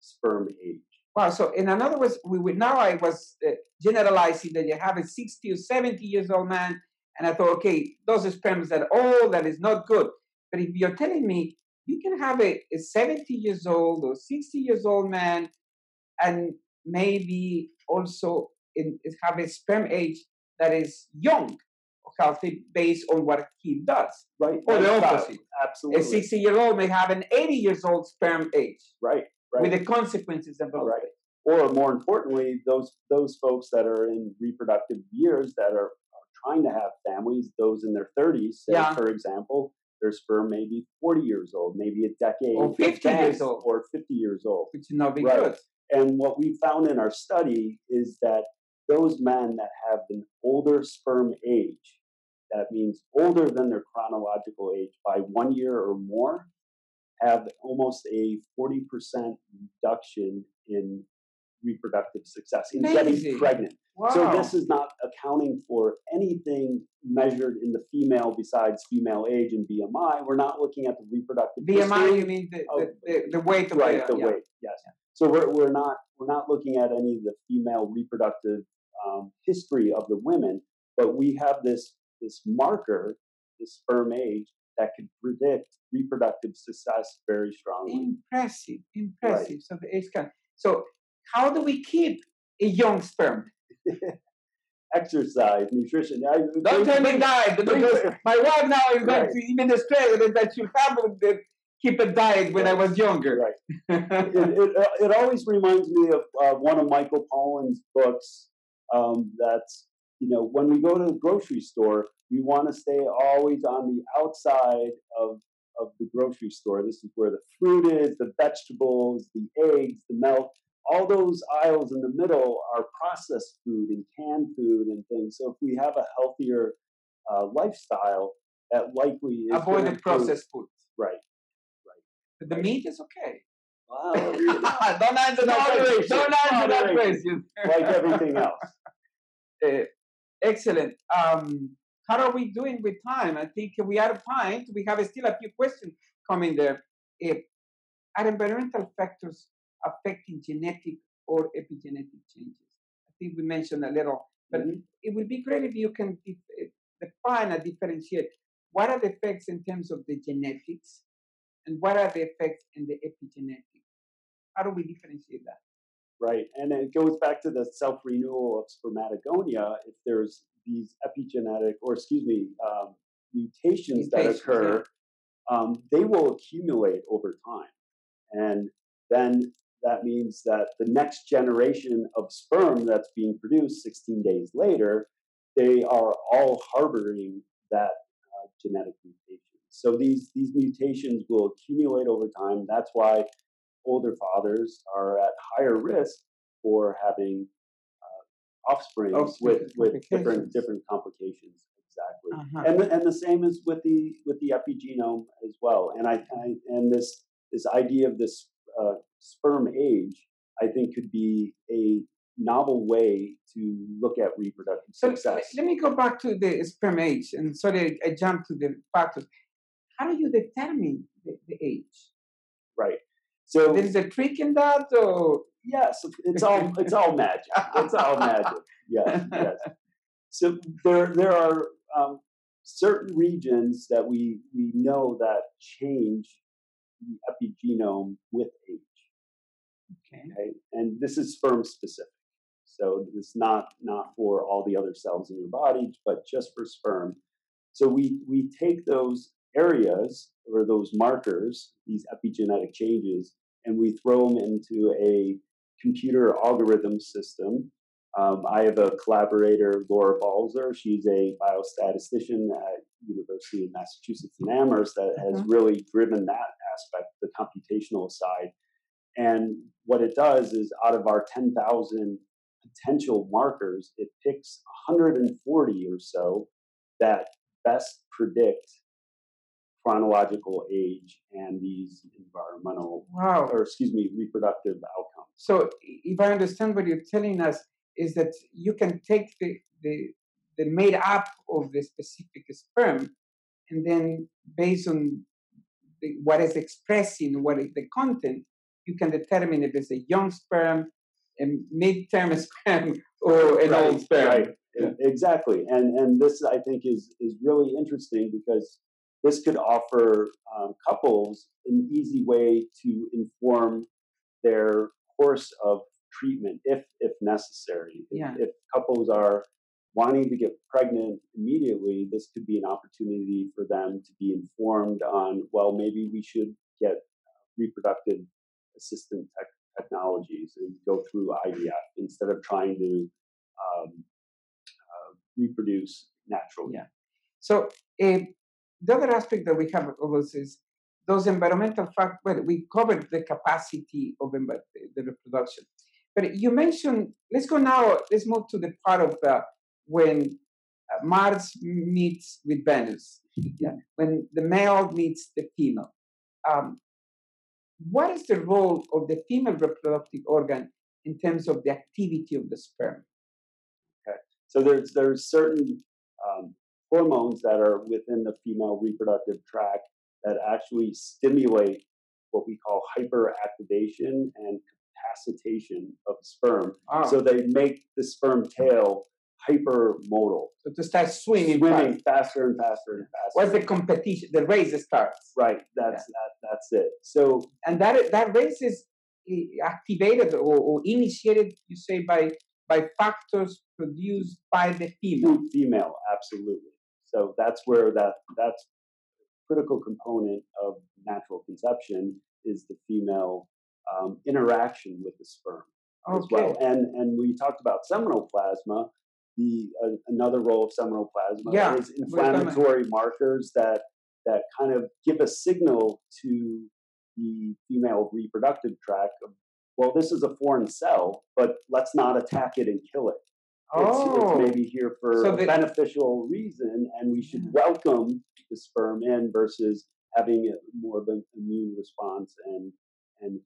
sperm age. Wow. So in other words, we would, now I was generalizing that you have a 60 or 70 years old man, and I thought, okay, those sperms are old, that is not good. But if you're telling me you can have a 70 years old or 60 years old man and maybe also have a sperm age that is young or healthy based on what he does. Right. Or the opposite. Absolutely. A 60-year-old may have an 80-year-old sperm age. Right. Right. With the consequences of both. Right. Or more importantly, those folks that are in reproductive years that are trying to have families, those in their 30s, say, for example, their sperm may be 40 years old, maybe a decade, or 50 years old, or 50 years old. Which is not good. And what we found in our study is that those men that have an older sperm age, that means older than their chronological age by 1 year or more, have almost a 40% reduction in reproductive success, in getting pregnant. Wow. So this is not accounting for anything measured in the female besides female age and BMI. We're not looking at the reproductive BMI, you mean the weight. Right, the weight, yes. Yeah. So we're not looking at any of the female reproductive history of the women, but we have this marker, this sperm age, that could predict reproductive success very strongly. Impressive, impressive. Right. So the age can. So how do we keep a young sperm? Exercise, nutrition. Don't tell me diet, because my wife now is going to even Australia that you have the. Keep a diet when I was younger. Right. it always reminds me of one of Michael Pollan's books. That's, you know, when we go to the grocery store, we want to stay always on the outside of the grocery store. This is where the fruit is, the vegetables, the eggs, the milk. All those aisles in the middle are processed food and canned food and things. So if we have a healthier lifestyle, that likely is avoid the processed food. Right. The meat is okay. Wow. Don't answer that question. Like everything else. Excellent. How are we doing with time? I think we are out of time. We have still a few questions coming there. Are environmental factors affecting genetic or epigenetic changes? I think we mentioned a little, but it would be great if you can define and differentiate what are the effects in terms of the genetics. And what are the effects in the epigenetic? How do we differentiate that? Right, and it goes back to the self-renewal of spermatogonia. If there's these epigenetic, or excuse me, mutations that occur, they will accumulate over time. And then that means that the next generation of sperm that's being produced 16 days later, they are all harboring that genetic mutation. So these mutations will accumulate over time. That's why older fathers are at higher risk for having offspring with different complications. Exactly, and the same is with the epigenome as well. And this idea of this sperm age, I think, could be a novel way to look at reproductive success. Let me go back to the sperm age, and sorry, I jumped to the factors. How do you determine the age? Right. So there is a trick in that, or yes, it's all magic. It's all magic. Yes, yes. So there are certain regions that we know that change the epigenome with age. Okay. And this is sperm specific. So it's not for all the other cells in your body, but just for sperm. So we take those areas or those markers, these epigenetic changes, and we throw them into a computer algorithm system. I have a collaborator, Laura Balzer. She's a biostatistician at University of Massachusetts in Amherst that has really driven that aspect, the computational side. And what it does is out of our 10,000 potential markers, it picks 140 or so that best predict chronological age and these environmental, reproductive outcomes. So if I understand what you're telling us, is that you can take the made up of the specific sperm, and then based on what is expressing, what is the content, you can determine if it's a young sperm, a mid-term sperm, or an old sperm. Right. Yeah. Exactly. And this, I think, is really interesting because this could offer couples an easy way to inform their course of treatment if necessary. Yeah. If couples are wanting to get pregnant immediately, this could be an opportunity for them to be informed on, well, maybe we should get reproductive assistant technologies and go through IVF instead of trying to reproduce naturally. Yeah. So the other aspect that we have of this is those environmental factors. Well, we covered the capacity of the reproduction, but you mentioned, let's move to the part of when Mars meets with Venus, yeah, when the male meets the female. What is the role of the female reproductive organ in terms of the activity of the sperm? Okay, so there's certain hormones that are within the female reproductive tract that actually stimulate what we call hyperactivation and capacitation of sperm. Oh. So they make the sperm tail hypermodal. So to start swimming faster and faster and faster. What's the competition? The race starts. Right. That's it. So and that race is activated or initiated, you say, by factors produced by the female. Absolutely. So that's where that's critical component of natural conception is the female interaction with the sperm as well. And we talked about seminal plasma. Another role of seminal plasma is inflammatory markers that kind of give a signal to the female reproductive tract of, well, this is a foreign cell, but let's not attack it and kill it. It's maybe here for a beneficial reason, and we should welcome the sperm in versus having it more of an immune response and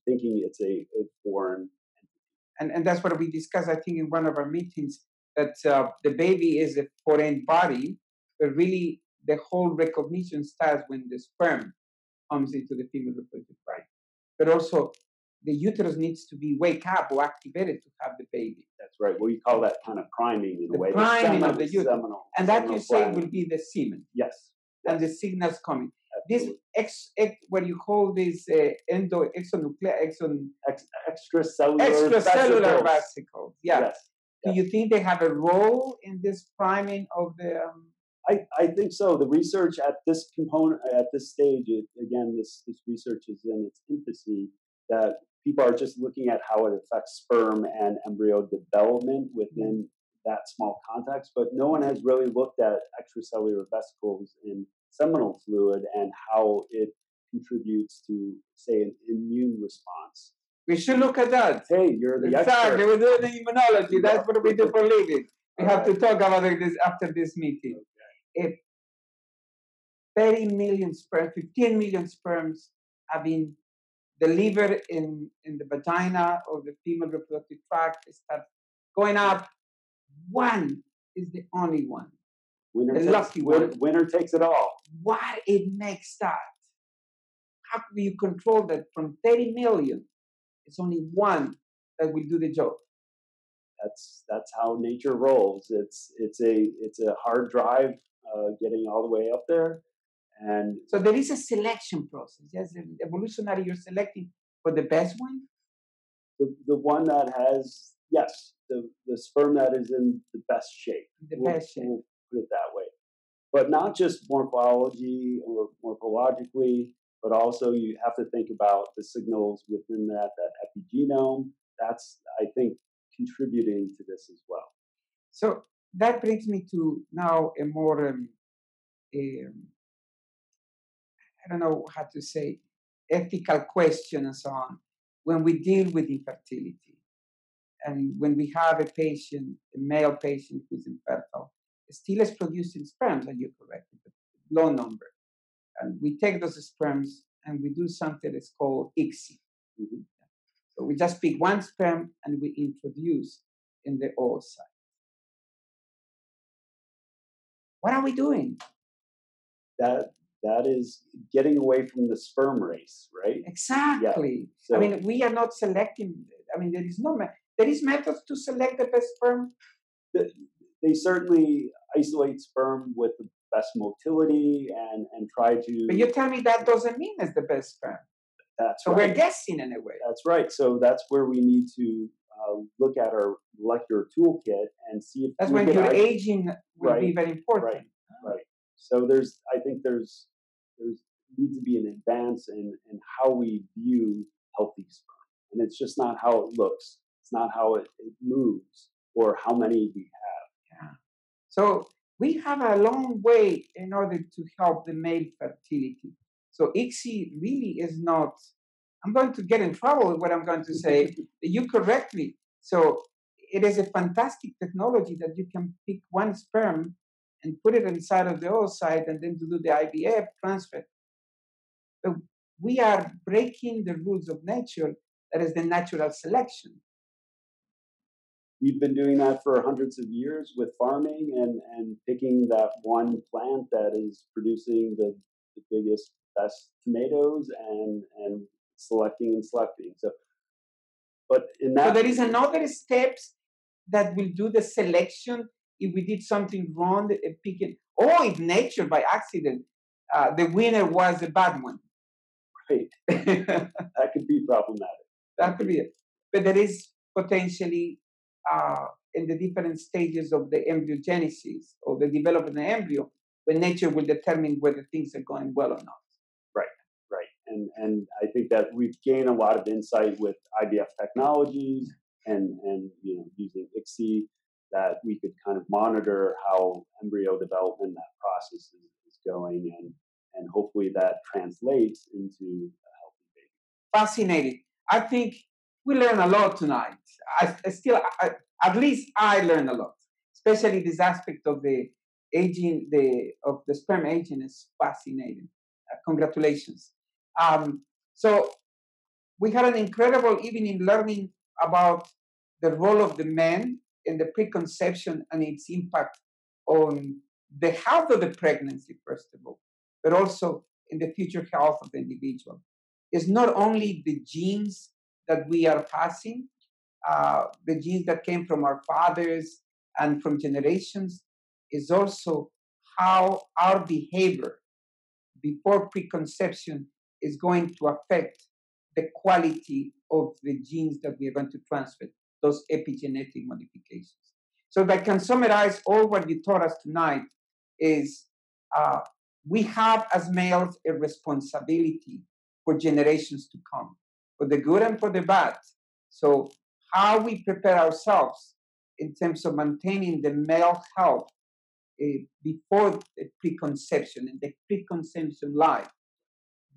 thinking it's a foreign. And that's what we discussed, I think, in one of our meetings, that the baby is a foreign body, but really the whole recognition starts when the sperm comes into the female reproductive tract. But also, the uterus needs to be wake up or activated to have the baby. That's right. Well, you call that kind of priming in a way. Priming of the uterus. And that you say will be the semen. Yes. And the signals coming. Absolutely. This what you call this extracellular vesicles. Yeah. Yes. Do you think they have a role in this priming of the? I think so. The research at this component, at this stage, this research is in its infancy. That people are just looking at how it affects sperm and embryo development within that small context, but no one has really looked at extracellular vesicles in seminal fluid and how it contributes to, say, an immune response. We should look at that. Hey, you're the expert. Exactly, we're doing the immunology. Yeah. That's what we do for a living. We have to talk about this after this meeting. Okay. If 30 million sperm, 15 million sperms have been delivered in the vagina of the female reproductive tract, start going up. One is the only one. Winner takes it all. Why it makes that? How do you control that from 30 million? It's only one that will do the job. That's how nature rolls. It's a hard drive getting all the way up there, and so there is a selection process. Yes, evolutionary, you're selecting for the best one. The one that has the sperm that is in the best shape. We'll put it that way, but not just morphology or morphologically. But also, you have to think about the signals within that epigenome. That's, I think, contributing to this as well. So that brings me to now a more, I don't know how to say, ethical question and so on, when we deal with infertility. And when we have a patient, a male patient who's infertile, still is producing sperms, are you correct? Low number. And we take those sperms and we do something that's called ICSI. So we just pick one sperm and we introduce in the oocyte. What are we doing? That is getting away from the sperm race, right? Exactly. Yeah. So, I mean, we are not selecting. I mean, there is methods to select the best sperm. They certainly isolate sperm with the best motility and try to. But you tell me that doesn't mean it's the best sperm. That's so right. We're guessing in a way. That's right. So that's where we need to look at our molecular toolkit and see if that's when your aging will be very important. Right. Right. So I think there's needs to be an advance in how we view healthy sperm. And it's just not how it looks. It's not how it moves or how many we have. Yeah. So we have a long way in order to help the male fertility. So ICSI really is not, I'm going to get in trouble with what I'm going to say. You correct me. So it is a fantastic technology that you can pick one sperm and put it inside of the oocyte and then to do the IVF transfer. But we are breaking the rules of nature, that is the natural selection. We've been doing that for hundreds of years with farming and picking that one plant that is producing the biggest, best tomatoes and selecting and selecting. So, but in that, so there is another steps that will do the selection if we did something wrong, picking, or if nature by accident, the winner was a bad one. Right. That could be problematic. That could be it. But there is potentially in the different stages of the embryogenesis or the development of the embryo, where nature will determine whether things are going well or not. Right, right. And I think that we've gained a lot of insight with IVF technologies and you know, using ICSI, that we could kind of monitor how embryo development, that process is going, and hopefully that translates into a healthy baby. Fascinating. I think we learned a lot tonight. I at least I learned a lot, especially this aspect of the aging, of the sperm aging is fascinating. Congratulations. So we had an incredible evening learning about the role of the man in the preconception and its impact on the health of the pregnancy, first of all, but also in the future health of the individual. It's not only the genes that we are passing, the genes that came from our fathers and from generations, is also how our behavior before preconception is going to affect the quality of the genes that we are going to transfer, those epigenetic modifications. So if I can summarize all what you taught us tonight is, we have as males a responsibility for generations to come, for the good and for the bad. So how we prepare ourselves in terms of maintaining the male health before the preconception and the preconception life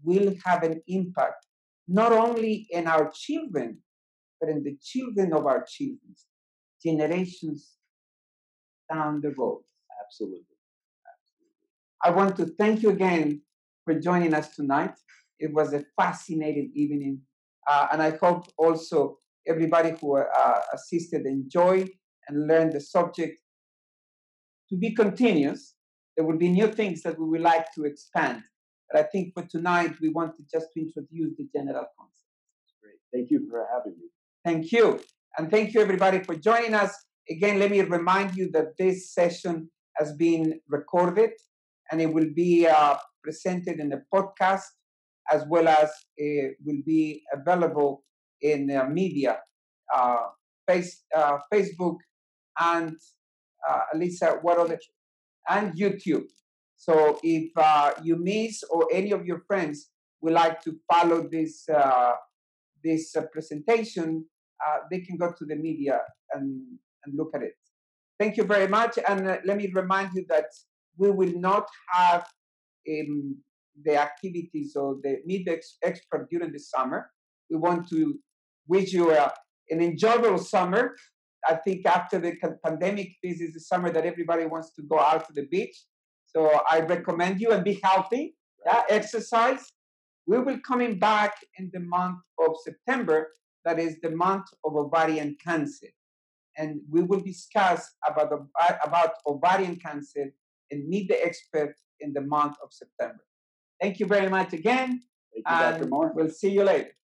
will have an impact not only in our children, but in the children of our children, generations down the road. Absolutely. Absolutely. I want to thank you again for joining us tonight. It was a fascinating evening. And I hope also everybody who assisted enjoyed and learned the subject. To be continuous, there will be new things that we would like to expand. But I think for tonight, we wanted just to introduce the general concept. Great. Thank you for having me. Thank you. And thank you, everybody, for joining us. Again, let me remind you that this session has been recorded and it will be presented in a podcast, as well as it will be available in media, Facebook, and Lisa, what other? And YouTube. So if you miss or any of your friends would like to follow this presentation, they can go to the media and look at it. Thank you very much. And let me remind you that we will not have the activities or the media expert during the summer. We want to wish you an enjoyable summer. I think after the pandemic, this is the summer that everybody wants to go out to the beach. So I recommend you, and be healthy, yeah? Exercise. We will be coming back in the month of September, that is the month of ovarian cancer. And we will discuss about ovarian cancer and meet the expert in the month of September. Thank you very much again. Thank you, Dr. Moore. We'll see you later.